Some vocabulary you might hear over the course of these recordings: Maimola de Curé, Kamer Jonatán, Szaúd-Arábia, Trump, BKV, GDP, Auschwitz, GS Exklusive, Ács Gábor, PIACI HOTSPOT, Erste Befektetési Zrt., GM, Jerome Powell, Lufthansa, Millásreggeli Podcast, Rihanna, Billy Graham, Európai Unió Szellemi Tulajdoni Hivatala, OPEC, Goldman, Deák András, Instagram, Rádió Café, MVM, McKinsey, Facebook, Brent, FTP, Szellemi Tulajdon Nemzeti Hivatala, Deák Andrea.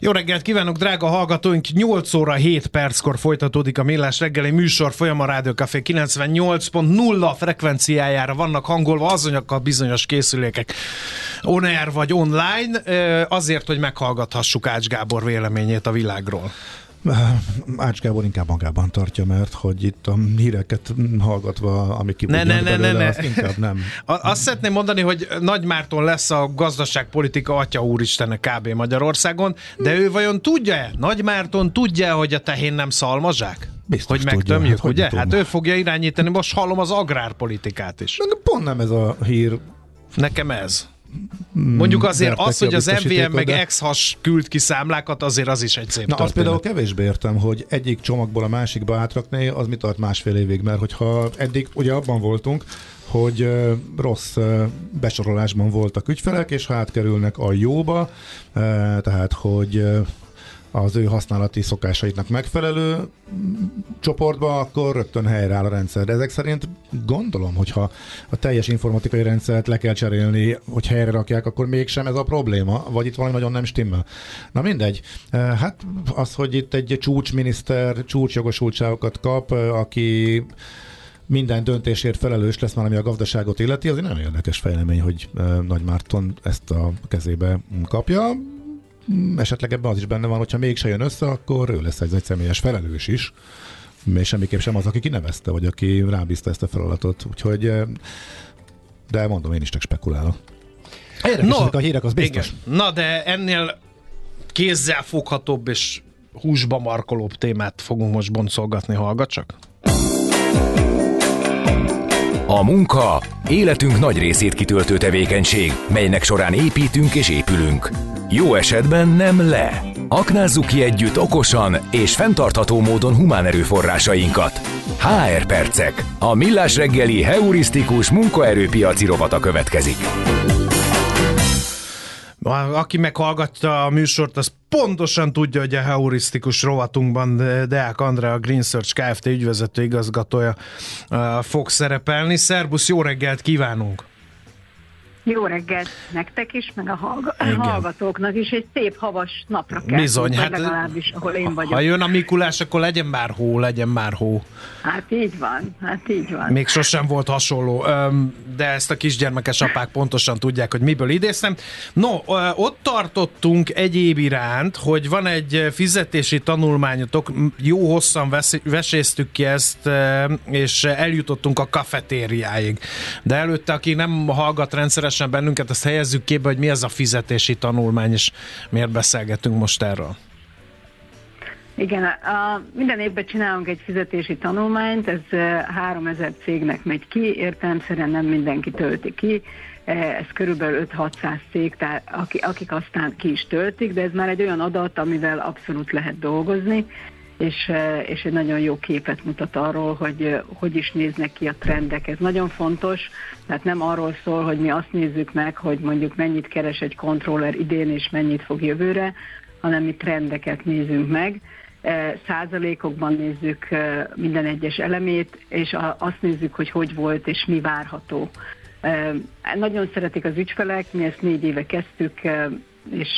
Jó reggelt kívánok, drága hallgatóink! 8 óra 7 perckor folytatódik a Millás reggeli műsor folyam, a Rádió Café 98.0 frekvenciájára vannak hangolva azonyak a bizonyos készülékek, on-air vagy online, azért, hogy meghallgathassuk Ács Gábor véleményét a világról. Ács Gábor inkább magában tartja, mert hogy itt a híreket hallgatva, ami kibújjon belőle, azt inkább nem. Azt szeretném mondani, hogy Nagy Márton lesz a gazdaságpolitika atya úristene kb. Magyarországon, de ő vajon tudja-e? Nagy Márton tudja, hogy a tehén nem szalmazsák? Biztos hogy megtömjük, tudja, ugye? Hát ő fogja irányítani, most hallom az agrárpolitikát is. De pont nem ez a hír. Nekem ez. Mondjuk azért az, hogy az MVM meg XHAS küld ki számlákat, azért az is egy szép történet. Na, azt például kevésbé értem, hogy egyik csomagból a másikba átrakni, az mi tart másfél évig, mert hogyha eddig ugye abban voltunk, hogy rossz besorolásban voltak ügyfelek, és ha átkerülnek a jóba, tehát hogy az ő használati szokásaiknak megfelelő csoportba, akkor rögtön helyreáll a rendszer. De ezek szerint gondolom, hogyha a teljes informatikai rendszert le kell cserélni, hogy helyre rakják, akkor mégsem ez a probléma, vagy itt valami nagyon nem stimmel. Na mindegy. Hát az, hogy itt egy csúcsminiszter csúcsjogosultságokat kap, aki minden döntésért felelős lesz már, ami a gazdaságot illeti, azért nem érdekes fejlemény, hogy Nagy Márton ezt a kezébe kapja. Esetleg ebben az is benne van, hogyha mégse jön össze, akkor ő lesz egy személyes felelős is, és semmiképp sem az, aki kinevezte, vagy aki rábízta ezt a feladatot. Úgyhogy, de mondom, én is csak spekulálok. Érdekesek a hírek, az biztos. Igen. Na, de ennél kézzel foghatóbb és húsba markolóbb témát fogunk most boncolgatni, hallgat csak. A munka életünk nagy részét kitöltő tevékenység, melynek során építünk és épülünk. Jó esetben nem le. Aknázzuk ki együtt okosan és fenntartható módon humán erőforrásainkat. HR Percek. A Millás reggeli heurisztikus munkaerőpiaci rovata következik. Aki meghallgatta a műsort, az pontosan tudja, hogy a heurisztikus rovatunkban Deák András, a Green Search Kft. Ügyvezető igazgatója fog szerepelni. Szerbusz, jó reggelt kívánunk! Jó reggelt nektek is, meg a hallgatóknak is. Egy szép havas napra kell. Bizony, hát legalábbis, ahol én vagyok. Ha jön a Mikulás, akkor legyen már hó, legyen már hó. Hát így van, Még sosem volt hasonló, de ezt a kisgyermekes apák pontosan tudják, hogy miből idéztem. No, ott tartottunk egyéb iránt, hogy van egy fizetési tanulmányotok, jó hosszan veséztük ki ezt, és eljutottunk a kafetériáig. De előtte, aki nem hallgat rendszeres bennünket, azt helyezzük képbe, hogy mi ez a fizetési tanulmány, és miért beszélgetünk most erről. Igen, minden évben csinálunk egy fizetési tanulmányt, ez 3000 cégnek megy ki, értelemszerűen nem mindenki tölti ki, ez körülbelül 5-600 cég, akik aztán ki is töltik, de ez már egy olyan adat, amivel abszolút lehet dolgozni, és egy nagyon jó képet mutat arról, hogy hogy is néznek ki a trendek. Ez nagyon fontos, tehát nem arról szól, hogy mi azt nézzük meg, hogy mondjuk mennyit keres egy kontroller idén, és mennyit fog jövőre, hanem mi trendeket nézünk meg. Százalékokban nézzük minden egyes elemét, és azt nézzük, hogy hogy volt, és mi várható. Nagyon szeretik az ügyfelek, mi ezt 4 éve kezdtük, és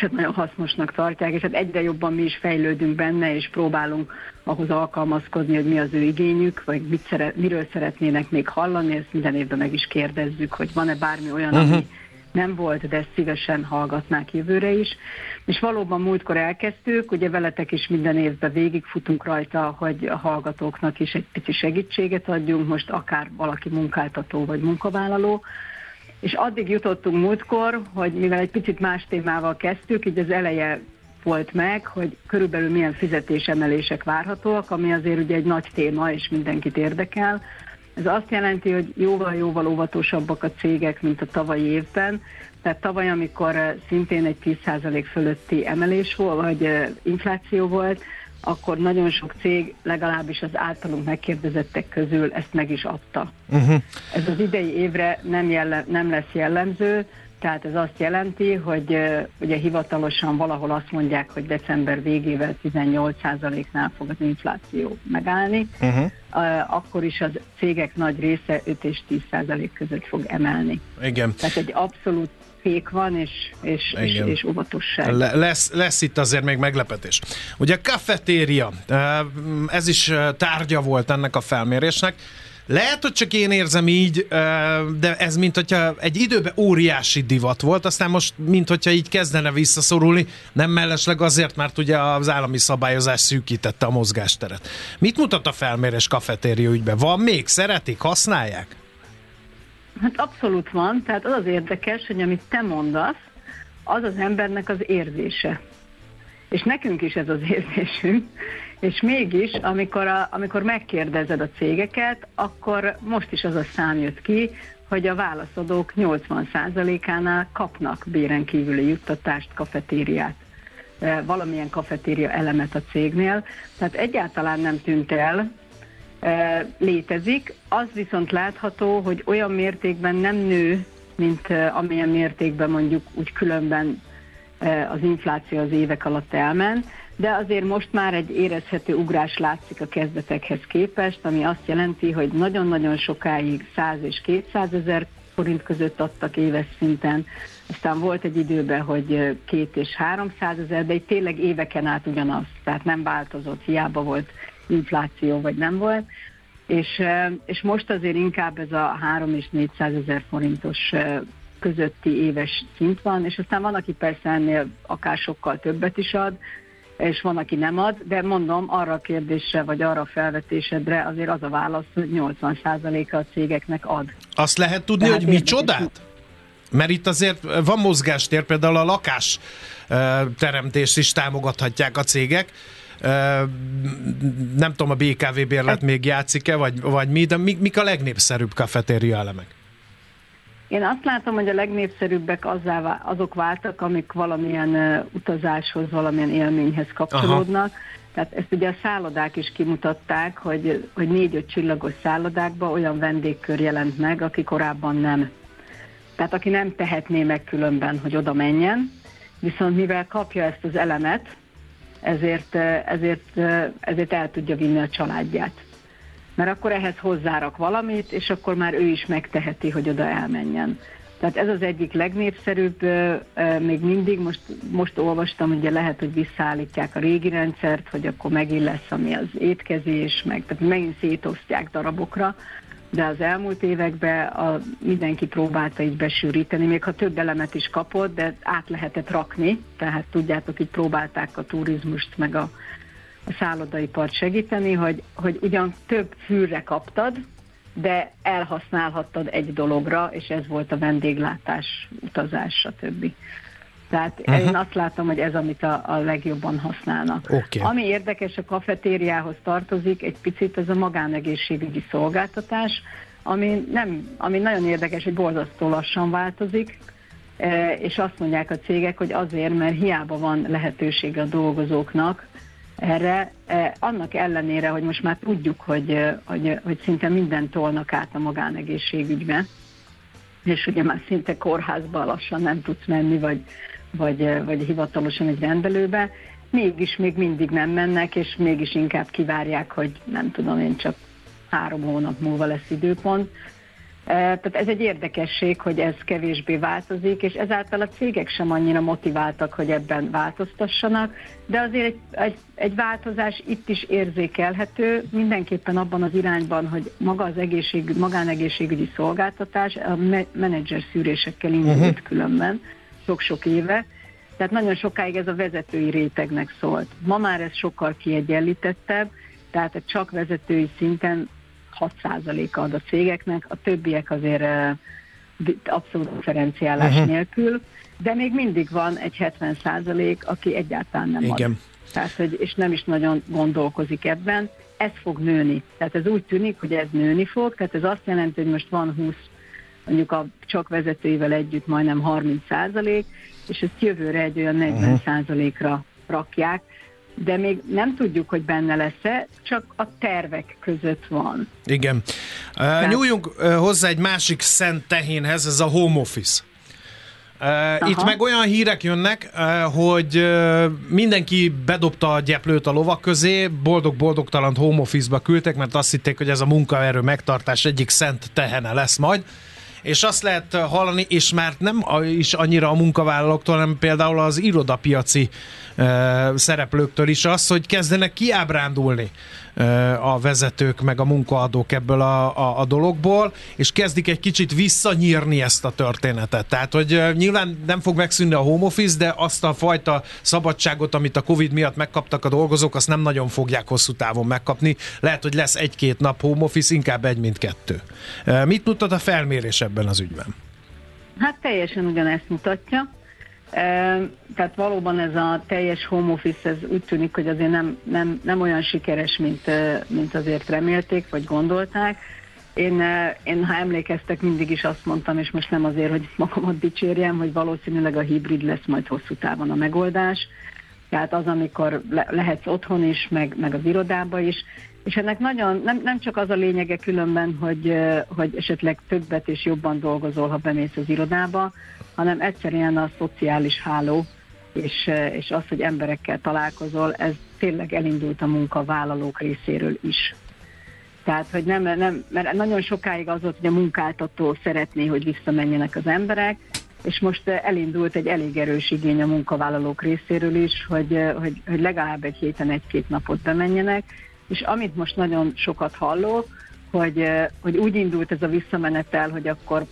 hát nagyon hasznosnak tartják, és hát egyre jobban mi is fejlődünk benne, és próbálunk ahhoz alkalmazkodni, hogy mi az ő igényük, vagy miről szeretnének még hallani, ezt minden évben meg is kérdezzük, hogy van-e bármi olyan, ami nem volt, de szívesen hallgatnák jövőre is. És valóban múltkor elkezdtük, ugye veletek is minden évben végigfutunk rajta, hogy a hallgatóknak is egy pici segítséget adjunk, most akár valaki munkáltató vagy munkavállaló, és addig jutottunk múltkor, hogy mivel egy picit más témával kezdtük, így az eleje volt meg, hogy körülbelül milyen fizetésemelések várhatóak, ami azért ugye egy nagy téma, és mindenkit érdekel. Ez azt jelenti, hogy jóval-jóval óvatosabbak a cégek, mint a tavalyi évben. Tehát tavaly, amikor szintén egy 10% fölötti emelés volt, vagy infláció volt, akkor nagyon sok cég, legalábbis az általunk megkérdezettek közül ezt meg is adta. Ez az idei évre nem lesz jellemző, tehát ez azt jelenti, hogy ugye hivatalosan valahol azt mondják, hogy december végével 18%-nál fog az infláció megállni, akkor is az cégek nagy része 5 és 10% között fog emelni. Igen. Tehát egy abszolút fék van, és óvatosság. Lesz itt azért még meglepetés. Ugye a kafetéria, ez is tárgya volt ennek a felmérésnek. Lehet, hogy csak én érzem így, de ez mint hogyha egy időben óriási divat volt, aztán most mint hogyha így kezdene visszaszorulni, nem mellesleg azért, mert ugye az állami szabályozás szűkítette a mozgásteret. Mit mutat a felmérés kafetéria ügyben? Van még? Szeretik? Használják? Hát abszolút van, tehát az az érdekes, hogy amit te mondasz, az az embernek az érzése. És nekünk is ez az érzésünk, és mégis, amikor megkérdezed a cégeket, akkor most is az a szám jött ki, hogy a válaszadók 80%-ánál kapnak béren kívüli juttatást, kafetériát, valamilyen kafetéria elemet a cégnél, tehát egyáltalán nem tűnt el, létezik. Az viszont látható, hogy olyan mértékben nem nő, mint amilyen mértékben mondjuk úgy különben az infláció az évek alatt elment, de azért most már egy érezhető ugrás látszik a kezdetekhez képest, ami azt jelenti, hogy nagyon-nagyon sokáig 100 és 200 ezer forint között adtak éves szinten, aztán volt egy időben, hogy 2 és 300 ezer, de itt tényleg éveken át ugyanaz, tehát nem változott, hiába volt infláció, vagy nem volt, és most azért inkább ez a 3 és 400 ezer forintos közötti éves szint van, és aztán van, aki persze ennél akár sokkal többet is ad, és van, aki nem ad, de mondom, arra a kérdésre, vagy arra a felvetésedre azért az a válasz, hogy 80%-a a cégeknek ad. Azt lehet tudni, tehát hogy mi csodát? Mert itt azért van mozgástér, például a lakás teremtést is támogathatják a cégek. Nem tudom, a BKV bérlet még játszik-e, vagy mi, de mik a legnépszerűbb kafetéria elemek? Én azt látom, hogy a legnépszerűbbek azok váltak, amik valamilyen utazáshoz, valamilyen élményhez kapcsolódnak. Aha. Tehát ezt ugye a szállodák is kimutatták, hogy 4-5 csillagos szállodákban olyan vendégkör jelent meg, aki korábban nem. Tehát aki nem tehetné meg különben, hogy oda menjen, viszont mivel kapja ezt az elemet, ezért el tudja vinni a családját. Mert akkor ehhez hozzárak valamit, és akkor már ő is megteheti, hogy oda elmenjen. Tehát ez az egyik legnépszerűbb, még mindig, most olvastam, ugye lehet, hogy visszaállítják a régi rendszert, hogy akkor megint lesz, ami az étkezés, tehát megint szétosztják darabokra, de az elmúlt években mindenki próbálta így besűríteni, még ha több elemet is kapott, de át lehetett rakni, tehát tudjátok, így próbálták a turizmust meg a szállodaipart segíteni, hogy ugyan több fűre kaptad, de elhasználhattad egy dologra, és ez volt a vendéglátás, utazás, stb. Tehát én azt látom, hogy ez, amit a legjobban használnak. Okay. Ami érdekes, a kafetériához tartozik egy picit, ez a magánegészségügyi szolgáltatás, ami nagyon érdekes, hogy borzasztó lassan változik, és azt mondják a cégek, hogy azért, mert hiába van lehetősége a dolgozóknak erre, annak ellenére, hogy most már tudjuk, hogy szinte mindent tolnak át a magánegészségügybe, és ugye már szinte kórházba lassan nem tudsz menni, vagy hivatalosan egy rendelőbe, mégis még mindig nem mennek, és mégis inkább kivárják, hogy nem tudom én, csak 3 hónap múlva lesz időpont. Tehát ez egy érdekesség, hogy ez kevésbé változik, és ezáltal a cégek sem annyira motiváltak, hogy ebben változtassanak, de azért egy változás itt is érzékelhető, mindenképpen abban az irányban, hogy maga az magánegészségügyi szolgáltatás a menedzser szűrésekkel indult különben, sok-sok éve, tehát nagyon sokáig ez a vezetői rétegnek szólt. Ma már ez sokkal kiegyenlítettebb, tehát csak vezetői szinten 6%-a ad a cégeknek, a többiek azért abszolút differenciálás nélkül, de még mindig van egy 70%, aki egyáltalán nem ad. Tehát, és nem is nagyon gondolkozik ebben. Ez fog nőni. Tehát ez úgy tűnik, hogy ez nőni fog, tehát ez azt jelenti, hogy most van 20, mondjuk a csak vezetőivel együtt majdnem 30%, és ezt jövőre egy olyan 40%-ra rakják, de még nem tudjuk, hogy benne lesz-e, csak a tervek között van. Igen. Nyúljunk hozzá egy másik szent tehénhez, ez a home office. Itt meg olyan hírek jönnek, hogy mindenki bedobta a gyeplőt a lovak közé, boldog-boldogtalant home office-ba küldtek, mert azt hitték, hogy ez a munkaerő megtartás egyik szent tehene lesz majd. És azt lehet hallani, és már nem is annyira a munkavállalóktól, hanem például az irodapiaci szereplőktől is az, hogy kezdenek kiábrándulni a vezetők meg a munkaadók ebből a dologból, és kezdik egy kicsit visszanyírni ezt a történetet. Tehát, hogy nyilván nem fog megszűnni a home office, de azt a fajta szabadságot, amit a Covid miatt megkaptak a dolgozók, azt nem nagyon fogják hosszú távon megkapni. Lehet, hogy lesz egy-két nap home office, inkább egy, mint kettő. Mit mutat a felmérés ebben az ügyben? Hát teljesen ugyanezt mutatja. Tehát valóban ez a teljes home office, ez úgy tűnik, hogy azért nem olyan sikeres, mint azért remélték, vagy gondolták. Én, ha emlékeztek, mindig is azt mondtam, és most nem azért, hogy magamat dicsérjem, hogy valószínűleg a hibrid lesz majd hosszú távon a megoldás. Tehát az, amikor lehetsz otthon is, meg az irodába is. És ennek nagyon, nem csak az a lényege különben, hogy esetleg többet és jobban dolgozol, ha bemész az irodába, hanem egyszerűen a szociális háló és az, hogy emberekkel találkozol, ez tényleg elindult a munkavállalók részéről is. Tehát, hogy nem, mert nagyon sokáig az volt, hogy a munkáltató szeretné, hogy visszamenjenek az emberek, és most elindult egy elég erős igény a munkavállalók részéről is, hogy legalább egy héten egy-két napot bemenjenek, és amit most nagyon sokat hallok, hogy úgy indult ez a visszamenetel, hogy akkor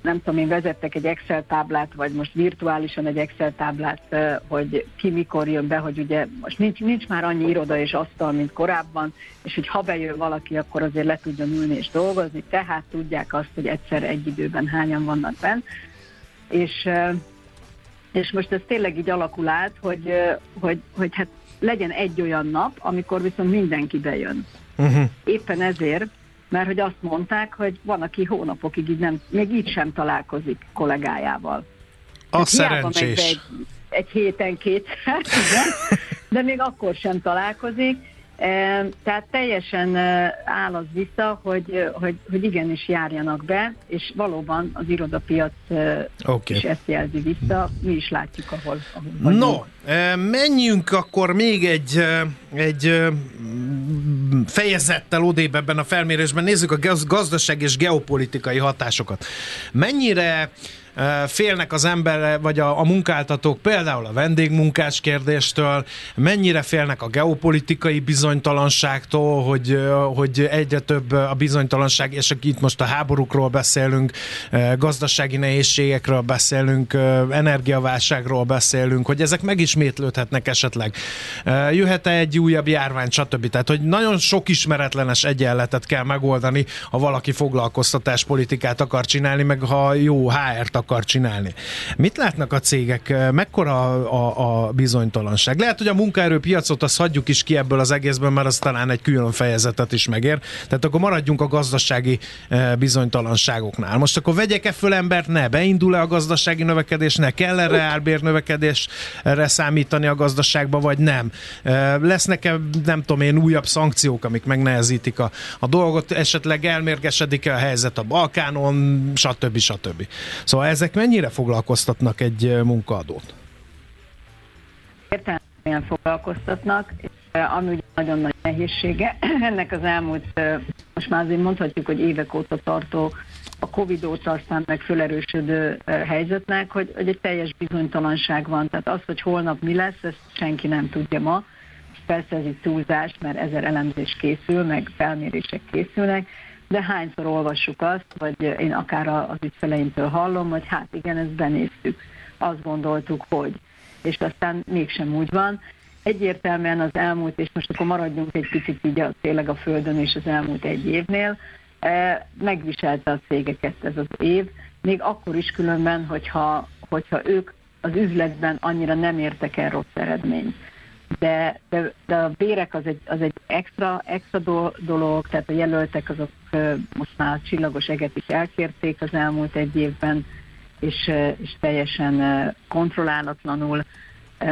nem tudom, én vezettek egy Excel táblát, vagy most virtuálisan egy Excel táblát, hogy ki mikor jön be, hogy ugye most nincs már annyi iroda és asztal, mint korábban, és hogy ha bejön valaki, akkor azért le tudjon ülni és dolgozni, tehát tudják azt, hogy egyszer egy időben hányan vannak benn. És most ez tényleg így alakul át, hogy hát legyen egy olyan nap, amikor viszont mindenki bejön. Uh-huh. Éppen ezért, mert hogy azt mondták, hogy van, aki hónapokig így nem, még így sem találkozik kollégájával. A szerencsés. Egy héten kétszer, de még akkor sem találkozik. Tehát teljesen áll az vissza, hogy igenis járjanak be, és valóban az irodapiac is ezt jelzi vissza, mi is látjuk, ahol vagyunk. No, menjünk akkor még egy fejezettel odébb ebben a felmérésben, nézzük a gazdaság és geopolitikai hatásokat. Mennyire félnek az ember, vagy a munkáltatók például a vendégmunkás kérdéstől, mennyire félnek a geopolitikai bizonytalanságtól, hogy egyre több a bizonytalanság, és itt most a háborúkról beszélünk, gazdasági nehézségekről beszélünk, energiaválságról beszélünk, hogy ezek megismétlődhetnek esetleg. Jöhet-e egy újabb járvány, stb. Tehát, hogy nagyon sok ismeretlenes egyenletet kell megoldani, ha valaki foglalkoztatáspolitikát akar csinálni, meg ha jó HR-t akar csinálni. Mit látnak a cégek? Mekkora a bizonytalanság? Lehet, hogy a munkaerőpiacot azt hagyjuk is ki ebből az egészben, mert az talán egy külön fejezetet is megér. Tehát akkor maradjunk a gazdasági bizonytalanságoknál. Most akkor vegyek-e föl embert? Ne. Beindul-e a gazdasági növekedés? Ne. Kell erre árbérnövekedésre számítani a gazdaságba, vagy nem? Lesznek-e, nem tudom én, újabb szankciók, amik megnehezítik a dolgot? Esetleg elmérgesedik-e a helyzet a Balkánon? Stb. Szóval ezek mennyire foglalkoztatnak egy munkaadót? Értelemben foglalkoztatnak, és ami ugye nagyon nagy nehézsége, ennek az elmúlt, most már azért mondhatjuk, hogy évek óta tartó, a Covid óta aztán meg fölerősödő helyzetnek, hogy egy teljes bizonytalanság van. Tehát az, hogy holnap mi lesz, ezt senki nem tudja ma. Persze ez egy túlzás, mert 1000 elemzés készül, meg felmérések készülnek, de hányszor olvassuk azt, vagy én akár az ügyfeleimtől hallom, hogy hát igen, ezt benéztük, azt gondoltuk, hogy. És aztán mégsem úgy van. Egyértelműen az elmúlt, és most akkor maradjunk egy picit így tényleg a földön és az elmúlt egy évnél, megviselte a cégeket ez az év, még akkor is különben, hogyha ők az üzletben annyira nem értek el rossz eredményt. De a bérek az egy extra dolog, tehát a jelöltek azok most már a csillagos eget is elkérték az elmúlt egy évben, és teljesen kontrollálatlanul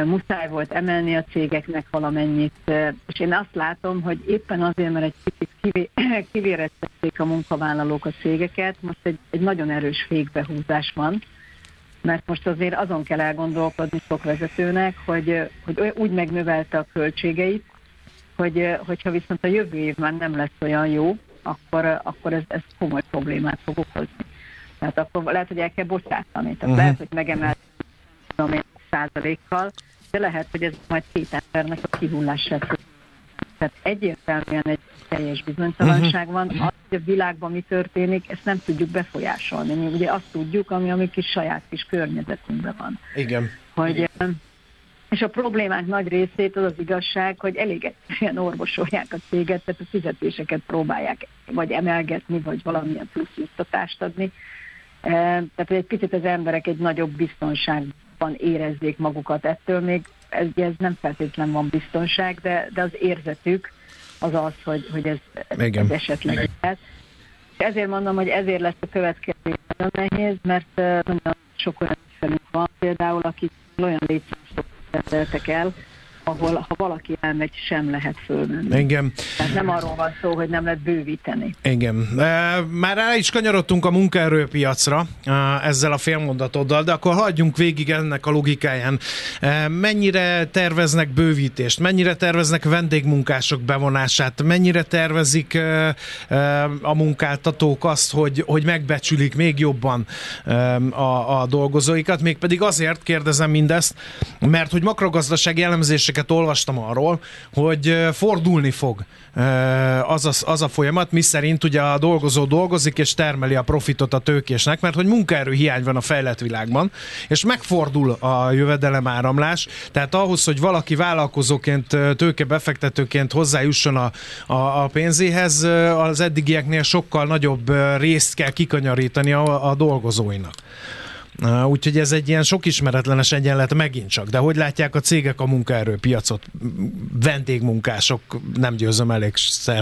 muszáj volt emelni a cégeknek valamennyit, és én azt látom, hogy éppen azért, mert egy kicsit kivéreztették a munkavállalók a cégeket, most egy nagyon erős fékbehúzás van, mert most azért azon kell elgondolkodni sok vezetőnek, hogy úgy megnövelte a költségeit, hogyha viszont a jövő évben nem lesz olyan jó, akkor ez komoly problémát fog okozni. Tehát akkor lehet, hogy el kell bocsátani. Tehát lehet, hogy megemelni 1%-kal, de lehet, hogy ez majd két embernek a kihullásra. Tehát egyértelműen egy teljes bizonytalanság van. Az, hogy a világban mi történik, ezt nem tudjuk befolyásolni. Mi ugye azt tudjuk, ami a mi kis saját kis környezetünkben van. Igen. Hogy, és a problémák nagy részét az az igazság, hogy elég egyszerűen orvosolják a céget, tehát a fizetéseket próbálják vagy emelgetni, vagy valamilyen plusz juttatást adni. Tehát egy picit az emberek egy nagyobb biztonságban érezzék magukat ettől még. Ez nem feltétlen van biztonság, de az érzetük az az, hogy ez esetleg lehet. Ezért mondom, hogy ezért lesz a következő nagyon nehéz, mert nagyon sok olyan felünk van, például akik olyan létszámszókat rendeltek el, ahol ha valaki elmegy, sem lehet fölmenni. Igen. Tehát nem arról van szó, hogy nem lehet bővíteni. Igen. Már el is kanyarodtunk a munkaerőpiacra ezzel a félmondatoddal, de akkor hagyjunk végig ennek a logikáján. Mennyire terveznek bővítést? Mennyire terveznek vendégmunkások bevonását? Mennyire tervezik a munkáltatók azt, hogy megbecsülik még jobban a dolgozóikat? Mégpedig azért kérdezem mindezt, mert hogy makrogazdasági elemzések olvastam arról, hogy fordulni fog az a folyamat, miszerint ugye a dolgozó dolgozik és termeli a profitot a tőkésnek, mert hogy munkaerő hiány van a fejlett világban, és megfordul a jövedelemáramlás, tehát ahhoz, hogy valaki vállalkozóként, tőkebefektetőként hozzájusson a pénzéhez, az eddigieknél sokkal nagyobb részt kell kikanyarítani a dolgozóinak. Úgyhogy ez egy ilyen sok ismeretlenes egyenlet megint csak, de hogy látják a cégek a munkaerőpiacot? Vendégmunkások, nem győzöm elég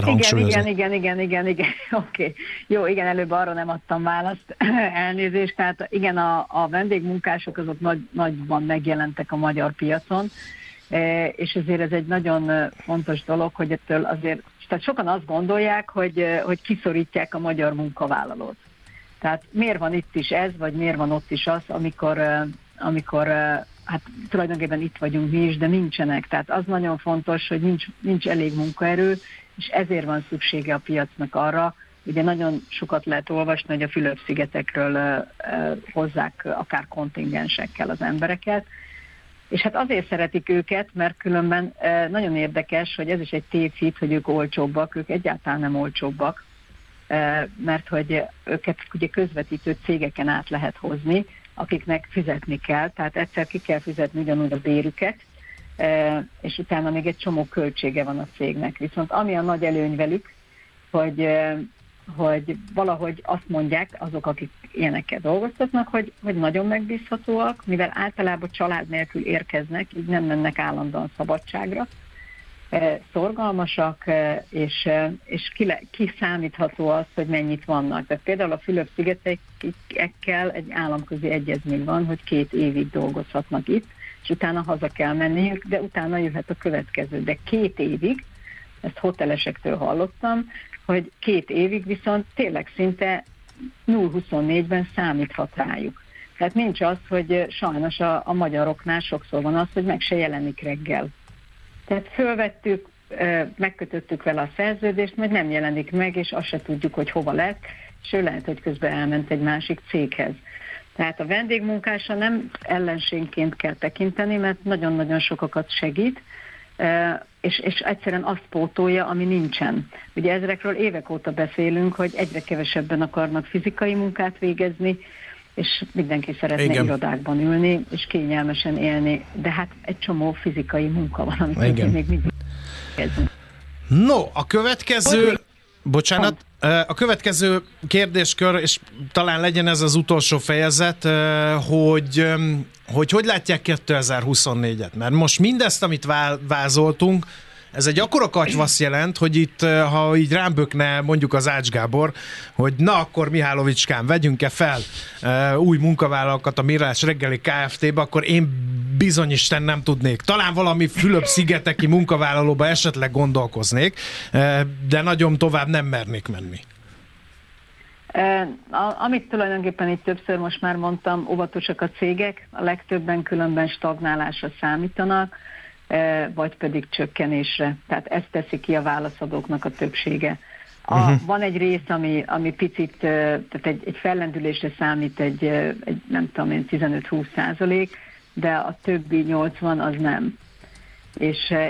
hangsúlyozni. Igen. Oké. Jó, igen, előbb arra nem adtam választ, elnézést, tehát igen, a vendégmunkások azok nagyban megjelentek a magyar piacon, és ezért ez egy nagyon fontos dolog, hogy ettől azért, tehát sokan azt gondolják, hogy kiszorítják a magyar munkavállalót. Tehát miért van itt is ez, vagy miért van ott is az, amikor hát tulajdonképpen itt vagyunk mi is, de nincsenek. Tehát az nagyon fontos, hogy nincs elég munkaerő, és ezért van szüksége a piacnak arra. Ugye nagyon sokat lehet olvasni, hogy a Fülöp-szigetekről hozzák akár kontingensekkel az embereket. És hát azért szeretik őket, mert különben nagyon érdekes, hogy ez is egy tévhit, hogy ők olcsóbbak, ők egyáltalán nem olcsóbbak, mert hogy őket ugye közvetítő cégeken át lehet hozni, akiknek fizetni kell, tehát egyszer ki kell fizetni ugyanúgy a bérüket, és utána még egy csomó költsége van a cégnek. Viszont ami a nagy előny velük, hogy valahogy azt mondják azok, akik ilyenekkel dolgoztatnak, hogy nagyon megbízhatóak, mivel általában család nélkül érkeznek, így nem mennek állandóan szabadságra, szorgalmasak, és kiszámítható az, hogy mennyit vannak. Tehát például a Fülöp-szigetekkel egy államközi egyezmény van, hogy 2 évig dolgozhatnak itt, és utána haza kell menniük, de utána jöhet a következő. De 2 évig, ezt hotelesektől hallottam, hogy 2 évig viszont tényleg szinte 0-24-ben számíthat rájuk. Tehát nincs az, hogy sajnos a magyaroknál sokszor van az, hogy meg se jelenik reggel. Tehát fölvettük, megkötöttük vele a szerződést, majd nem jelenik meg, és azt se tudjuk, hogy hova lett, és ő lehet, hogy közben elment egy másik céghez. Tehát a vendégmunkásra nem ellenségként kell tekinteni, mert nagyon-nagyon sokakat segít, és egyszerűen azt pótolja, ami nincsen. Ugye ezekről évek óta beszélünk, hogy egyre kevesebben akarnak fizikai munkát végezni, és mindenki szeretne irodákban ülni, és kényelmesen élni, de hát egy csomó fizikai munka van, amit még mindig kezdünk. No, a következő... Bocsánat. A következő kérdéskör, és talán legyen ez az utolsó fejezet, hogy látják 2024-et? Mert most mindezt, amit vázoltunk, ez egy akkora katyvasz jelent, hogy itt, ha így rám bökne mondjuk az Ács Gábor, hogy na akkor Mihálovicskám, vegyünk-e fel új munkavállalókat a Millásreggeli Kft.-be, akkor én bizony Isten nem tudnék. Talán valami Fülöp-szigeteki munkavállalóba esetleg gondolkoznék, de nagyon tovább nem mernék menni. Amit tulajdonképpen itt többször most már mondtam, óvatosak a cégek, a legtöbben különben stagnálásra számítanak, vagy pedig csökkenésre. Tehát ezt teszi ki a válaszadóknak a többsége. Van egy rész, ami picit, tehát egy fellendülésre számít egy nem tudom én, 15-20%, de a többi 80 az nem.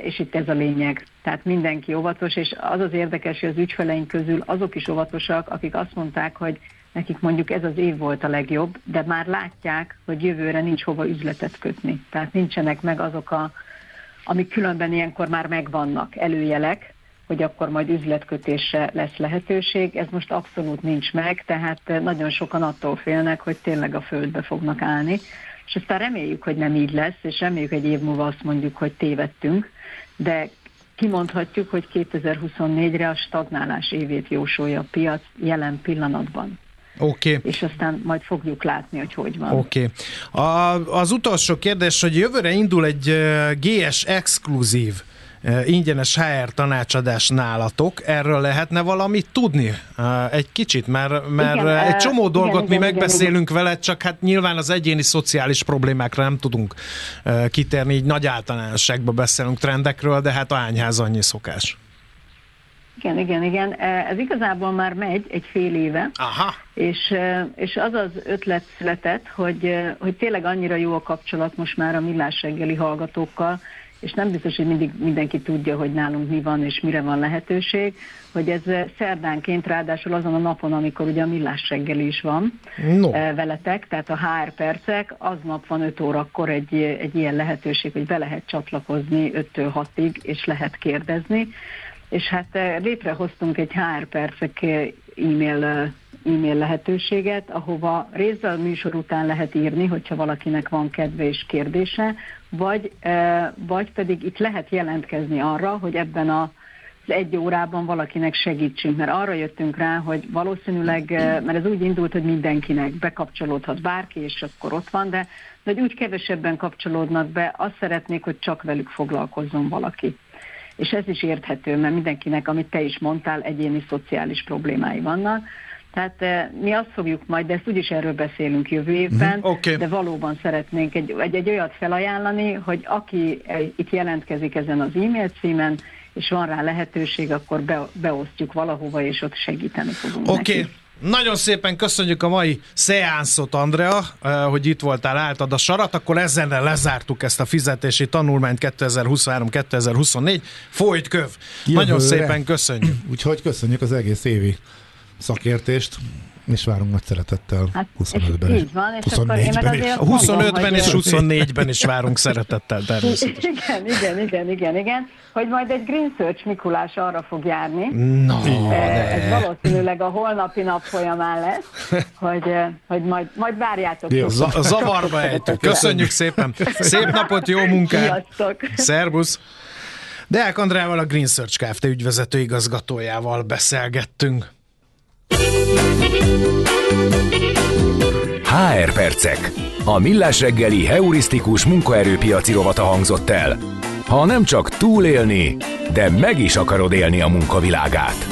És itt ez a lényeg. Tehát mindenki óvatos, és az az érdekes, hogy az ügyfeleink közül azok is óvatosak, akik azt mondták, hogy nekik mondjuk ez az év volt a legjobb, de már látják, hogy jövőre nincs hova üzletet kötni. Tehát nincsenek meg azok, amik különben ilyenkor már megvannak, előjelek, hogy akkor majd üzletkötésre lesz lehetőség. Ez most abszolút nincs meg, tehát nagyon sokan attól félnek, hogy tényleg a földbe fognak állni. És aztán reméljük, hogy nem így lesz, és reméljük, egy év múlva azt mondjuk, hogy tévedtünk, de kimondhatjuk, hogy 2024-re a stagnálás évét jósolja a piac jelen pillanatban. Okay. És aztán majd fogjuk látni, hogy hogy van. Oké. Okay. Az utolsó kérdés, hogy jövőre indul egy GS exkluzív ingyenes HR tanácsadás nálatok. Erről lehetne valamit tudni? Egy kicsit, mert igen, egy csomó dolgot mi megbeszélünk vele, csak hát nyilván az egyéni szociális problémákra nem tudunk kitérni, így nagy általánosságban beszélünk trendekről, de hát ahányház annyi szokás. Igen. Ez igazából már megy egy fél éve. Aha. És az az ötlet született, hogy tényleg annyira jó a kapcsolat most már a Millásreggeli hallgatókkal, és nem biztos, hogy mindig mindenki tudja, hogy nálunk mi van és mire van lehetőség, hogy ez szerdánként, ráadásul azon a napon, amikor ugye a Millásreggeli is van veletek, tehát a HR Percek, aznap van 5 órakor egy ilyen lehetőség, hogy be lehet csatlakozni 5-től 6-ig, és lehet kérdezni. És hát létrehoztunk egy HR Percek e-mail lehetőséget, ahova részben a műsor után lehet írni, hogyha valakinek van kedve és kérdése, vagy pedig itt lehet jelentkezni arra, hogy ebben az egy órában valakinek segítsünk, mert arra jöttünk rá, hogy valószínűleg, mert ez úgy indult, hogy mindenkinek bekapcsolódhat bárki, és akkor ott van, de hogy úgy kevesebben kapcsolódnak be, azt szeretnék, hogy csak velük foglalkozzon valaki. És ez is érthető, mert mindenkinek, amit te is mondtál, egyéni szociális problémái vannak. Tehát mi azt fogjuk majd, de ezt úgyis erről beszélünk jövő évben, de valóban szeretnénk egy olyat felajánlani, hogy aki itt jelentkezik ezen az e-mail címen, és van rá lehetőség, akkor beosztjuk valahova, és ott segíteni fogunk neki. Nagyon szépen köszönjük a mai szeánszot, Andrea, hogy itt voltál, álltad a sarat, akkor ezzel lezártuk ezt a fizetési tanulmányt 2023-2024, folytköv. Jövőre. Nagyon szépen köszönjük. Úgyhogy köszönjük az egész évi szakértést, és várunk nagy szeretettel 25-ben is. 25-ben és 24-ben is várunk szeretettel, természetesen. Igen. Hogy majd egy Green Search Mikulás arra fog járni. Ez valószínűleg a holnapi nap folyamán lesz, hogy majd várjátok. Jó, zavarba ejtünk. Köszönjük szépen. Szép napot, jó munkát. Szervusz. Deák Andrával, a Green Search Kft. Ügyvezető igazgatójával beszélgettünk. HR Percek. A Millás reggeli heurisztikus munkaerőpiaci rovata hangzott el. Ha nem csak túlélni, de meg is akarod élni a munkavilágát.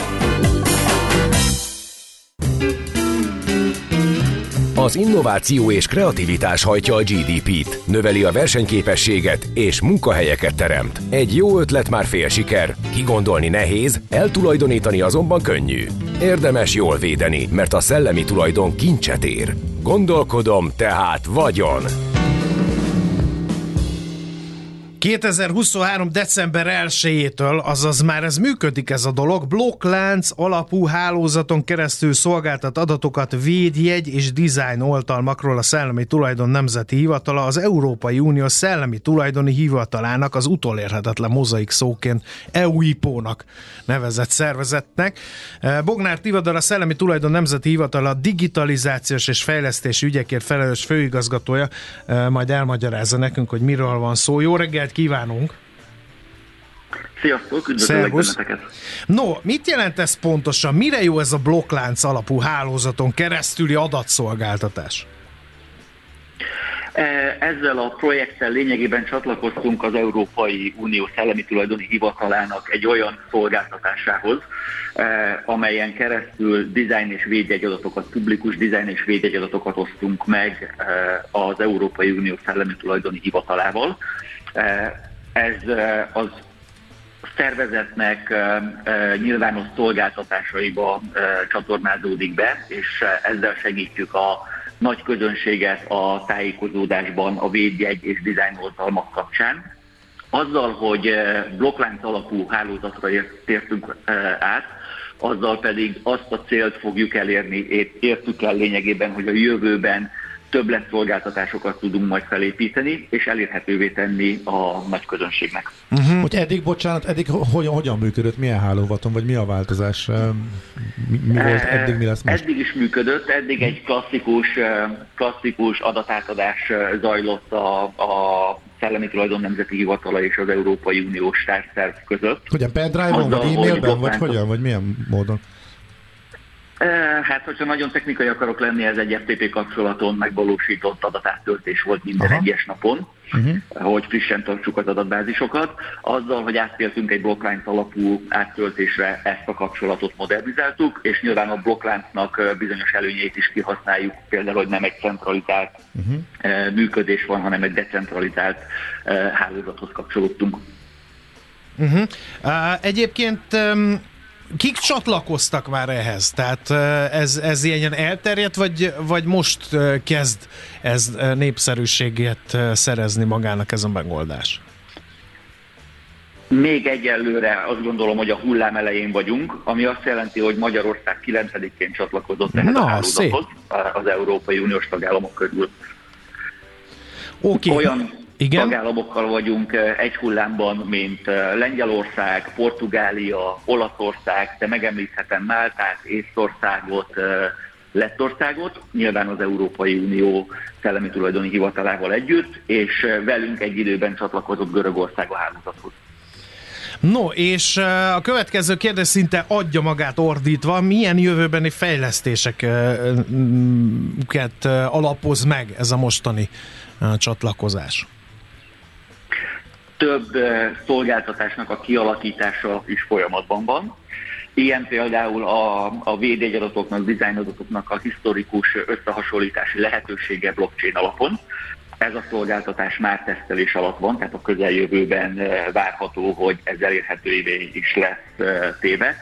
Az innováció és kreativitás hajtja a GDP-t, növeli a versenyképességet és munkahelyeket teremt. Egy jó ötlet már fél siker, kigondolni nehéz, eltulajdonítani azonban könnyű. Érdemes jól védeni, mert a szellemi tulajdon kincset ér. Gondolkodom, tehát vagyon! 2023. december 1-től, azaz már ez működik ez a dolog, blokklánc alapú hálózaton keresztül szolgáltat adatokat védjegy és design oltalmakról a Szellemi Tulajdon Nemzeti Hivatala, az Európai Unió Szellemi Tulajdoni Hivatalának, az utolérhetetlen mozaik szóként EUIPO-nak nevezett szervezetnek. Bognár Tivadar, a Szellemi Tulajdon Nemzeti Hivatala digitalizációs és fejlesztési ügyekért felelős főigazgatója majd elmagyarázza nekünk, hogy miről van szó. Jó reggelt kívánunk! Sziasztok! Üdvözöllek benneteket! No, mit jelent ez pontosan? Mire jó ez a blokklánc alapú hálózaton keresztüli adatszolgáltatás? Ezzel a projekttel lényegében csatlakoztunk az Európai Unió Szellemi Tulajdoni Hivatalának egy olyan szolgáltatásához, amelyen keresztül design és védjegyadatokat, publikus design és védjegyadatokat osztunk meg az Európai Unió Szellemi Tulajdoni Hivatalával. Ez az szervezetnek nyilvános szolgáltatásaiba csatornázódik be, és ezzel segítjük a nagy közönséget a tájékozódásban a védjegy és dizájnoltalmak kapcsán. Azzal, hogy blokklánc alapú hálózatra tértünk át, azzal pedig azt a célt fogjuk elérni, értük el lényegében, hogy a jövőben többletszolgáltatásokat tudunk majd felépíteni, és elérhetővé tenni a nagy közönségnek. Uh-huh. Hogy eddig hogyan működött, milyen hálóvaton, vagy mi a változás? Mi volt eddig, mi lesz most? Eddig is működött, eddig egy klasszikus adatátadás zajlott a Szellemi Tulajdon Nemzeti Hivatala és az Európai Uniós Társszerv között. Hogyan, pendrive-on, vagy e-mailben, vagy hogyan, vagy milyen módon? Hát, hogyha nagyon technikai akarok lenni, ez egy FTP kapcsolaton megvalósított adatáttöltés volt minden egyes napon, hogy frissen tartsuk az adatbázisokat. Azzal, hogy áttértünk egy blokklánc alapú áttöltésre, ezt a kapcsolatot modernizáltuk, és nyilván a blokkláncnak bizonyos előnyeit is kihasználjuk, például, hogy nem egy centralizált működés van, hanem egy decentralizált hálózathoz kapcsolódtunk. Egyébként... Kik csatlakoztak már ehhez? Tehát ez ilyen elterjedt, vagy most kezd ez népszerűséget szerezni magának ez a megoldás? Még egyelőre azt gondolom, hogy a hullám elején vagyunk, ami azt jelenti, hogy Magyarország 9-én csatlakozott ehhez a hálózathoz az Európai Uniós tagállamok közül. Okay. Olyan igen? Tagállamokkal vagyunk egy hullámban, mint Lengyelország, Portugália, Olaszország, de megemlíthetem Máltát, Észtországot, Lettországot, nyilván az Európai Unió Szellemi Tulajdoni Hivatalával együtt, és velünk egy időben csatlakozott Görögország a hálózathoz. No, és a következő kérdés szinte adja magát ordítva, milyen jövőbeni fejlesztéseket alapoz meg ez a mostani csatlakozás? Több szolgáltatásnak a kialakítása is folyamatban van. Ilyen például a védjegyadatoknak, dizájnadatoknak a historikus összehasonlítási lehetősége blockchain alapon. Ez a szolgáltatás már tesztelés alatt van, tehát a közeljövőben várható, hogy ez elérhetővé is lesz téve.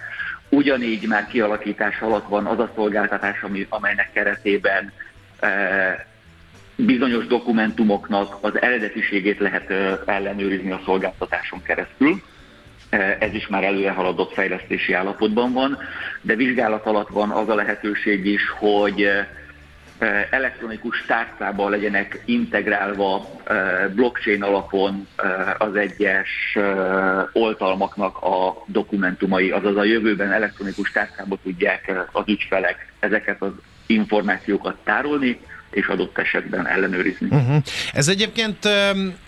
Ugyanígy már kialakítás alatt van az a szolgáltatás, amelynek keretében bizonyos dokumentumoknak az eredetiségét lehet ellenőrizni a szolgáltatáson keresztül. Ez is már előre haladott fejlesztési állapotban van, de vizsgálat alatt van az a lehetőség is, hogy elektronikus tárcában legyenek integrálva blockchain alapon az egyes oltalmaknak a dokumentumai, azaz a jövőben elektronikus tárcába tudják az ügyfelek ezeket az információkat tárolni, és adott esetben ellenőrizni. Uh-huh. Ez egyébként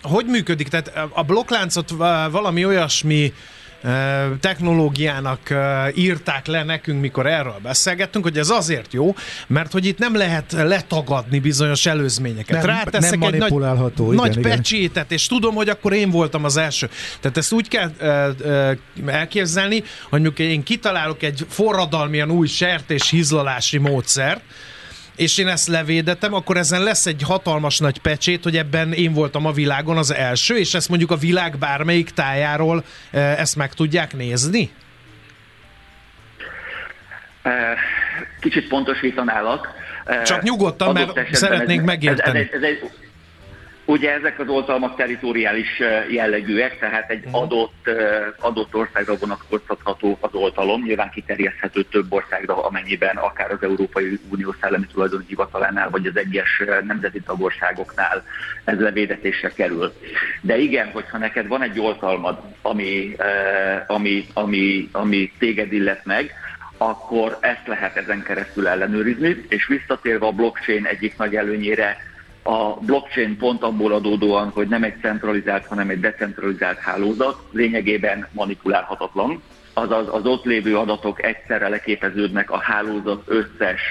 hogy működik? Tehát a blokkláncot valami olyasmi technológiának írták le nekünk, mikor erről beszélgettünk, hogy ez azért jó, mert hogy itt nem lehet letagadni bizonyos előzményeket. Ráteszek egy nagy pecsétet, és tudom, hogy akkor én voltam az első. Tehát ezt úgy kell elképzelni, hogy mondjuk én kitalálok egy forradalmian új sertéshízlalási módszert, és én ezt levédetem, akkor ezen lesz egy hatalmas nagy pecsét, hogy ebben én voltam a világon az első, és ezt mondjuk a világ bármelyik tájáról ezt meg tudják nézni? Kicsit pontosítanálak. Csak nyugodtan, mert szeretnénk megérteni. Ez ugye ezek az oltalmak territoriális jellegűek, tehát egy adott országra vonatkoztatható az oltalom, nyilván kiterjeszthető több országra, amennyiben akár az Európai Unió Szellemi Tulajdoni Hivatalánál, vagy az egyes nemzeti tagországoknál ez levédetésre kerül. De igen, hogyha neked van egy oltalmad, ami téged illet meg, akkor ezt lehet ezen keresztül ellenőrizni, és visszatérve a blockchain egyik nagy előnyére, a blockchain pont abból adódóan, hogy nem egy centralizált, hanem egy decentralizált hálózat, lényegében manipulálhatatlan, azaz az ott lévő adatok egyszerre leképeződnek a hálózat összes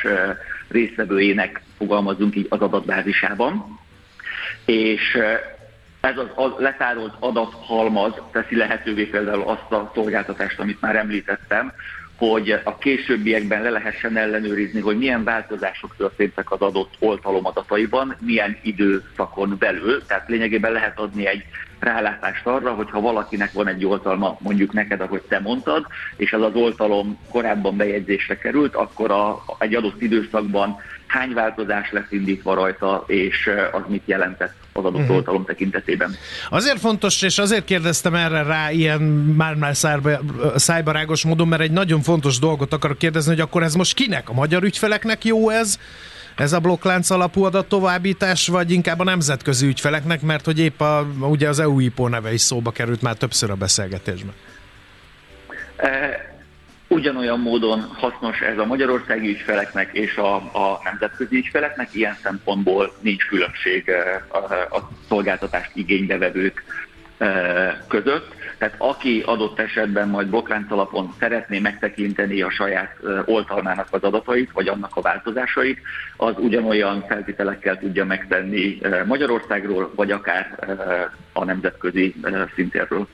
résztvevőjének, fogalmazunk így, az adatbázisában, és ez az letárolt adathalmaz teszi lehetővé például azt a szolgáltatást, amit már említettem, hogy a későbbiekben le lehessen ellenőrizni, hogy milyen változások történtek az adott oltalom adataiban, milyen időszakon belül, tehát lényegében lehet adni egy rálátást arra, hogyha valakinek van egy oltalma, mondjuk neked, ahogy te mondtad, és ez az oltalom korábban bejegyzésre került, akkor egy adott időszakban hány változás lesz indítva rajta, és az mit jelentett az adott oltalom tekintetében. Azért fontos, és azért kérdeztem erre rá ilyen már-már szájbarágos módon, mert egy nagyon fontos dolgot akarok kérdezni, hogy akkor ez most kinek? A magyar ügyfeleknek jó ez? Ez a blokklánc alapú adattovábbítás, vagy inkább a nemzetközi ügyfeleknek, mert hogy épp ugye az EUIPO neve is szóba került már többször a beszélgetésben. Ugyanolyan módon hasznos ez a magyarországi ügyfeleknek és a nemzetközi ügyfeleknek, ilyen szempontból nincs különbség a szolgáltatást igénybevevők között. Tehát aki adott esetben majd blokklánc alapon szeretné megtekinteni a saját oltalmának az adatait, vagy annak a változásait, az ugyanolyan feltételekkel tudja megtenni Magyarországról, vagy akár a nemzetközi szintérről.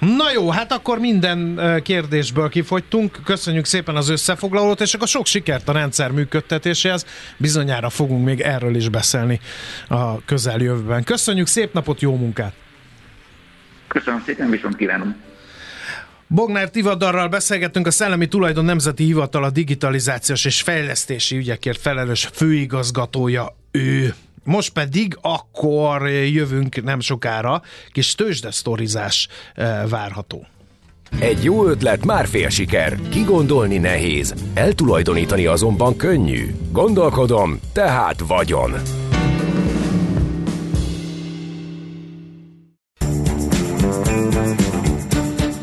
Na jó, hát akkor minden kérdésből kifogytunk. Köszönjük szépen az összefoglalót, és akkor sok sikert a rendszer működtetéséhez. Bizonyára fogunk még erről is beszélni a közeljövőben. Köszönjük, szép napot, jó munkát! Köszönöm szépen, viszont kívánom! Bognár Tivadarral beszélgettünk, a Szellemi Tulajdon Nemzeti Hivatala digitalizációs és fejlesztési ügyekért felelős főigazgatója ő. Most pedig akkor jövünk nem sokára, kis tőzsdesztorizás várható. Egy jó ötlet már fél siker, kigondolni nehéz, eltulajdonítani azonban könnyű. Gondolkodom, tehát vagyon.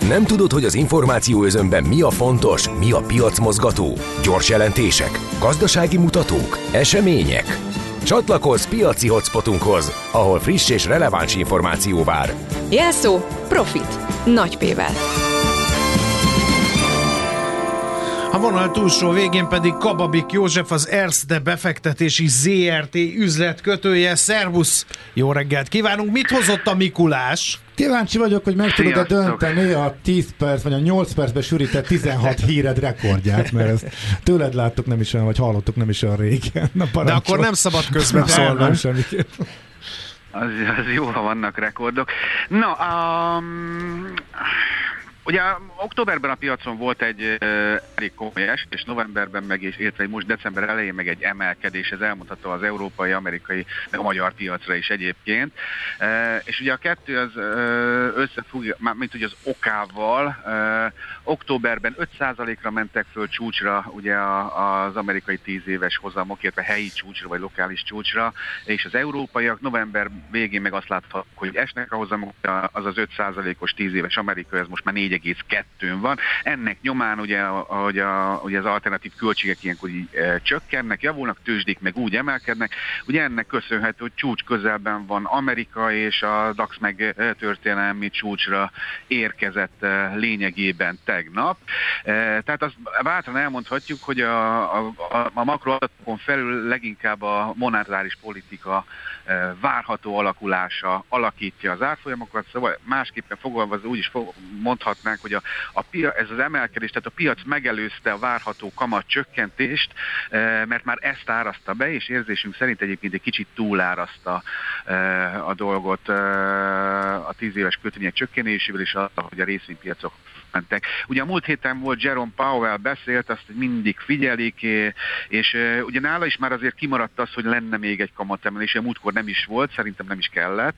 Nem tudod, hogy az információözönben mi a fontos, mi a piacmozgató? Gyors jelentések, gazdasági mutatók, események? Csatlakozz piaci hotspotunkhoz, ahol friss és releváns információ vár. Jelszó Profit. Nagy P-vel. A vonal túlsó végén pedig Kababik József, az Erste Befektetési Zrt. Üzletkötője. Szervusz! Jó reggelt kívánunk! Mit hozott a Mikulás? Kíváncsi vagyok, hogy meg tudod-e dönteni a 10 perc, vagy a 8 percbe sűrített 16 híred rekordját, mert ezt tőled láttuk nem is olyan, vagy hallottuk nem is olyan régen. Na, de akkor nem szabad közben szólnom. Az jó, ha vannak rekordok. Na, ugye októberben a piacon volt egy elég komoly esés, és novemberben meg is, illetve most december elején meg egy emelkedés, ez elmondható az európai, amerikai, a magyar piacra is egyébként. És ugye a kettő az összefügg, mint ugye az okával, októberben 5%-ra mentek föl csúcsra, ugye az amerikai 10 éves hozamok, illetve helyi csúcsra, vagy lokális csúcsra, és az európaiak november végén meg azt láthatjuk, hogy esnek a hozamok, az az 5%-os 10 éves amerikai, ez most már 4,2-n van. Ennek nyomán ugye, ugye az alternatív költségek ilyenkor így csökkennek, javulnak, tőzsdék meg úgy emelkednek. Ugye ennek köszönhető, hogy csúcs közelben van Amerika, és a DAX meg történelmi csúcsra érkezett lényegében tegnap. Tehát azt bátran elmondhatjuk, hogy a makroadatokon felül leginkább a monetáris politika várható alakulása alakítja az árfolyamokat, szóval másképpen fogalmazva úgy is mondhatnánk, hogy ez az emelkedés, tehát a piac megelőzte a várható kamat csökkentést, mert már ezt árazta be, és érzésünk szerint egyébként egy kicsit túlárazta a dolgot a 10 éves kötvények csökkenésével, és azzal, hogy a részvénypiacok mentek. Ugye a múlt héten volt Jerome Powell beszélt, azt mindig figyelik, és ugye nála is már azért kimaradt az, hogy lenne még egy kamatemelés, a múltkor nem is volt, szerintem nem is kellett,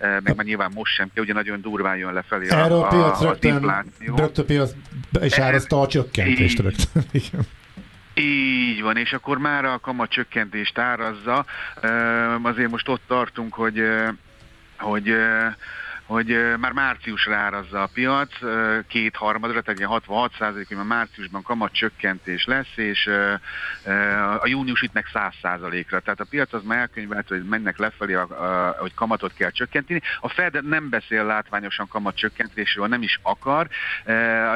meg már nyilván most sem, ugye nagyon durván jön lefelé az infláció. Rögtön piac is árazta a csökkentést rögtön. Így van, és akkor már a kamatcsökkentést árazza. Azért most ott tartunk, hogy már márciusra árazza a piac, 2/3, tehát 66%, hogy már márciusban kamatcsökkentés lesz, és a júniusit meg 100%-ra. Tehát a piac az már elkönyvelt, hogy mennek lefelé, hogy kamatot kell csökkenteni. A Fed nem beszél látványosan kamatcsökkentésről, nem is akar,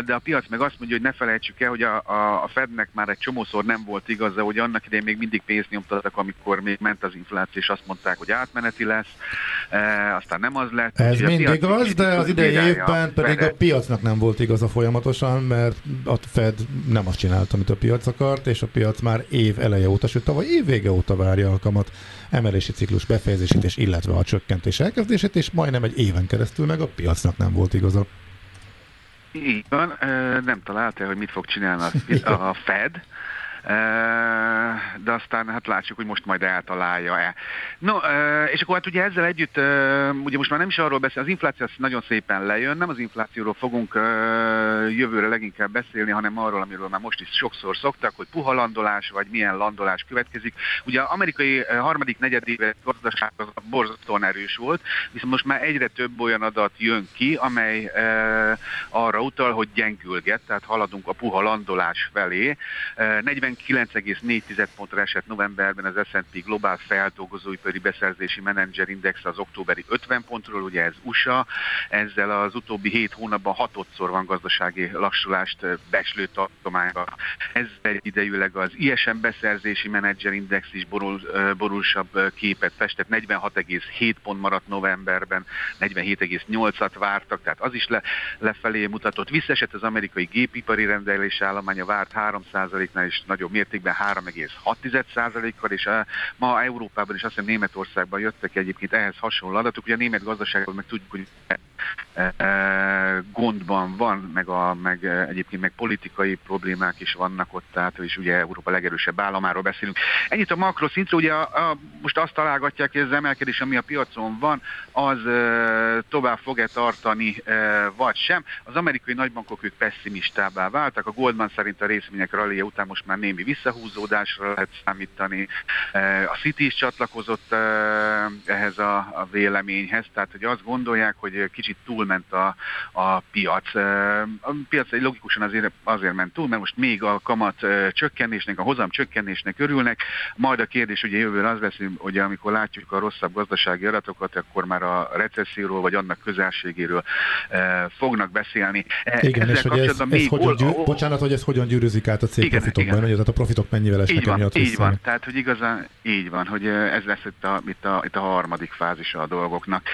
de a piac meg azt mondja, hogy ne felejtsük el, hogy a Fednek már egy csomószor nem volt igaza, hogy annak idején még mindig pénzt nyomtattak, amikor még ment az infláció, és azt mondták, hogy átmeneti lesz, aztán nem az lett. mind igaz, de az idei évben pedig a piacnak nem volt igaza folyamatosan, mert a Fed nem azt csinálta, amit a piac akart, és a piac már év eleje óta, sőt tavaly év vége óta várja a kamat emelési ciklus befejezését, és illetve a csökkentés elkezdését, és majdnem egy éven keresztül meg a piacnak nem volt igaza. Így van, nem találta, hogy mit fog csinálni a Fed, de aztán hát látjuk, hogy most majd eltalálja-e. No, és akkor hát ugye ezzel együtt, ugye most már nem is arról beszél, az infláció az nagyon szépen lejön, nem az inflációról fogunk jövőre leginkább beszélni, hanem arról, amiről már most is sokszor szoktak, hogy puha landolás, vagy milyen landolás következik. Ugye az amerikai harmadik negyedéves gazdaság az borzasztóan erős volt, viszont most már egyre több olyan adat jön ki, amely arra utal, hogy gyengülget, tehát haladunk a puha landolás felé. 49,4 pontra esett novemberben az S&P globál feldolgozóipari beszerzési menedzser index az októberi 50 pontról, ugye ez USA, ezzel az utóbbi 7 hónapban 6-szor van gazdasági lassulást becslő tartományban. Ezzel idejűleg az ISM beszerzési menedzser index is borúsabb képet festett, 46,7 pont maradt novemberben, 47,8-at vártak, tehát az is lefelé mutatott. Visszaesett az amerikai gépipari rendelés állománya várt 3%-nál és nagyobb mértékben 3,6%-kal, és ma Európában és azt hiszem Németországban jöttek egyébként ehhez hasonló adatok. Ugye a német gazdaságban meg tudjuk, hogy gondban van, meg egyébként meg politikai problémák is vannak ott, tehát és ugye Európa legerősebb államáról beszélünk. Ennyit a makroszintről, ugye most azt találgatják, hogy ez az emelkedés, ami a piacon van, az tovább fog-e tartani, vagy sem. Az amerikai nagybankok ők pesszimistábbá váltak, a Goldman szerint a részvények rallyja után most már némi visszahúzódásra lehet számítani. A City is csatlakozott ehhez a véleményhez, tehát hogy azt gondolják, hogy kicsit túlment a piac. A piac logikusan azért ment túl, mert most még a kamat csökkenésnek, a hozam csökkenésnek örülnek. Majd a kérdés ugye jövőre az lesz, hogy amikor látjuk a rosszabb gazdasági adatokat, akkor már a recesszióról vagy annak közelségéről fognak beszélni. Igen, és hogy ez hogyan gyűrűzik át a cégprofitokban, tehát a profitok mennyivel esnek emiatt vissza. Így van, tehát hogy igazán így van, hogy ez lesz itt a harmadik fázisa a dolgoknak.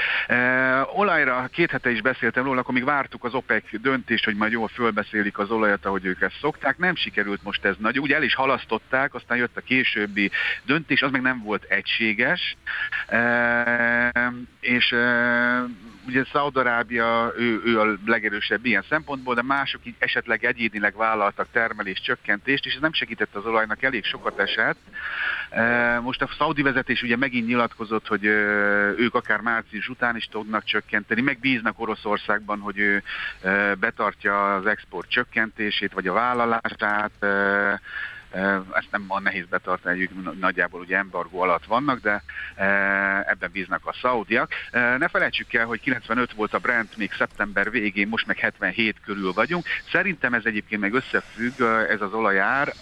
Olajra két hete is beszéltem róla, akkor még vártuk az OPEC döntést, hogy majd jól fölbeszélik az olajat, ahogy ők ezt szokták. Nem sikerült most ez nagy. Ugye el is halasztották, aztán jött a későbbi döntés, az meg nem volt egységes. Ugye Szaúd-Arábia, ő a legerősebb ilyen szempontból, de mások így esetleg egyénileg vállaltak termelés csökkentést, és ez nem segített az olajnak, elég sokat esett. Most a szaudi vezetés ugye megint nyilatkozott, hogy ők akár március után is tudnak csökkenteni, megbíznak Oroszországban, hogy ő betartja az export csökkentését, vagy a vállalását. Ezt nem van nehéz betartani, ők nagyjából ugye embargó alatt vannak, de ebben bíznak a szaudiak. Ne felejtsük el, hogy 95 volt a Brent még szeptember végén, most meg 77 körül vagyunk. Szerintem ez egyébként meg összefügg, ez az olajár,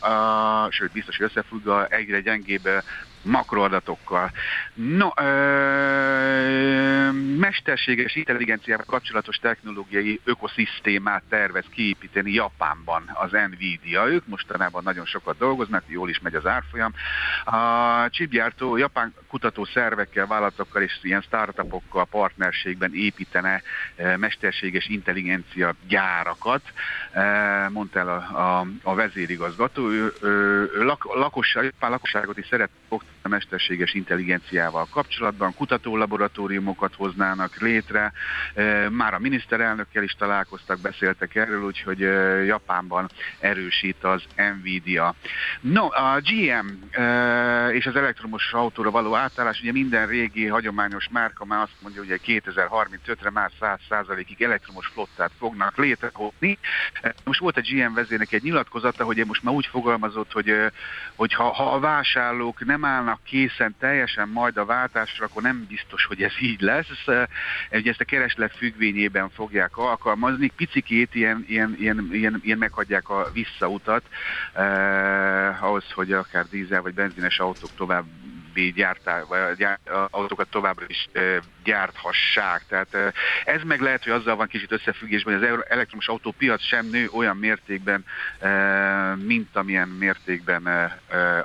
sőt biztos, hogy összefügg a egyre gyengébb makroadatokkal. No, mesterséges intelligenciával kapcsolatos technológiai ökoszisztémát tervez kiépíteni Japánban az Nvidia. Ők mostanában nagyon sokat dolgoznak, jól is megy az árfolyam. A chipgyártó japán kutató szervekkel, vállalatokkal és ilyen startupokkal partnerségben építene mesterséges intelligencia gyárakat, mondta el a vezérigazgató. Ő japán lakosságot is szeret a mesterséges intelligenciával kapcsolatban, kutatólaboratóriumokat hoznának létre, már a miniszterelnökkel is találkoztak, beszéltek erről, úgyhogy Japánban erősít az Nvidia. No, a GM és az elektromos autóra való átállás, ugye minden régi hagyományos márka már azt mondja, hogy 2035-re már 100%-ig elektromos flottát fognak létrehozni. Most volt a GM vezérnek egy nyilatkozata, hogy most már úgy fogalmazott, hogy ha a vásárlók nem állnak készen teljesen majd a váltásra, akkor nem biztos, hogy ez így lesz. Ugye ezt a kereslet függvényében fogják alkalmazni. Picikét ilyen meghagyják a visszautat ahhoz, hogy akár dízel vagy benzines autók tovább autókat továbbra is gyárthassák. Tehát ez meg lehet, hogy azzal van kicsit összefüggésben, hogy az elektromos autópiac sem nő olyan mértékben, mint amilyen mértékben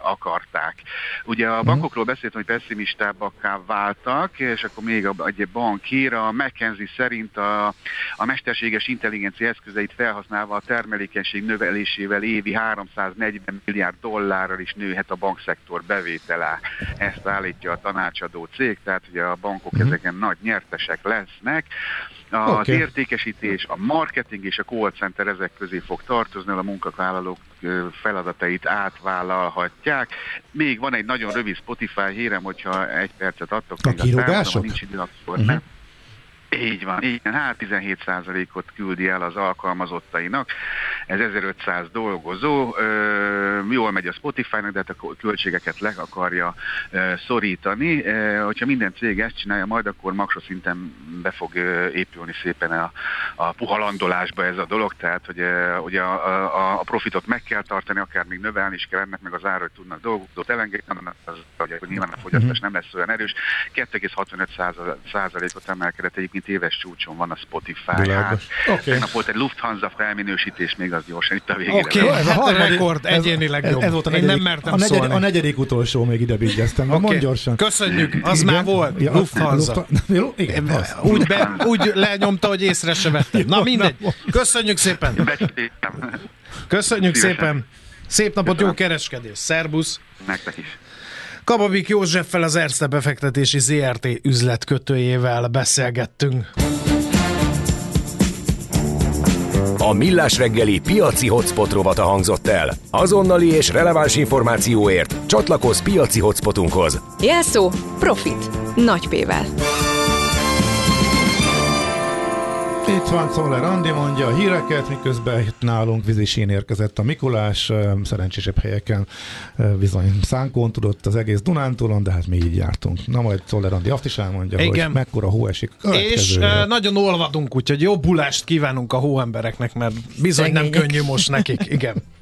akarták. Ugye a bankokról beszéltem, hogy pesszimistábbakká váltak, és akkor még egy bankír, a McKinsey szerint a mesterséges intelligencia eszközeit felhasználva a termelékenység növelésével évi 340 milliárd dollárral is nőhet a bankszektor bevétele. Ezt állítja a tanácsadó cég, tehát ugye a bankok ezeken nagy nyertesek lesznek. Az értékesítés, a marketing és a call center ezek közé fog tartozni, a munkavállalók feladatait átvállalhatják. Még van egy nagyon rövid Spotify hírem, hogyha egy percet adtok. A kirúgások? Nincs idő, akkor nem. Így van. Igen, 17%-ot küldi el az alkalmazottainak. Ez 1500 dolgozó. Jól megy a Spotify-nak, de hát a költségeket le akarja szorítani. Hogyha minden cég ezt csinálja, majd akkor makro szinten be fog épülni szépen a puha landolásba ez a dolog. Tehát, hogy ugye a profitot meg kell tartani, akár még növelni is kell, ennek meg az ára, hogy tudnak dolgokat elengedni, hogy nyilván a fogyasztás nem lesz olyan erős. 2,65%-ot emelkedett egyébként, éves csúcson van a Spotify. Tegnap volt egy Lufthansa felminősítés, még az gyorsan itt a végére. Ez a harmadik rekord, egyénileg jobb. Ez volt a negyedik, a negyedik utolsó, még ide vigyeztem. Mondd gyorsan. Köszönjük, az igen, már volt. Ja, Lufthansa. Úgy lenyomta, hogy észre se vettem. Na mindegy. Köszönjük szépen. Köszönjük szépen. Szép napot, jó kereskedés. Szerbusz. Nektek is. Kababik Józseffel, az Erste Befektetési Zrt. Üzletkötőjével beszélgettünk. A Millás reggeli piaci hotspot rovata hangzott el. Azonnali és releváns információért csatlakozz piaci hotspotunkhoz. Jelszó: Profit. Nagy P-vel. Itt van Szoller Andi, mondja a híreket, miközben itt nálunk vízisén érkezett a Mikulás, szerencsésebb helyeken bizony szánkón tudott az egész Dunántúlon, de hát mi így jártunk. Na majd Szoller Andi azt is elmondja, hogy mekkora hó esik. És nagyon olvadunk, úgyhogy jó bulást kívánunk a hóembereknek, mert bizony nem könnyű most nekik. Igen.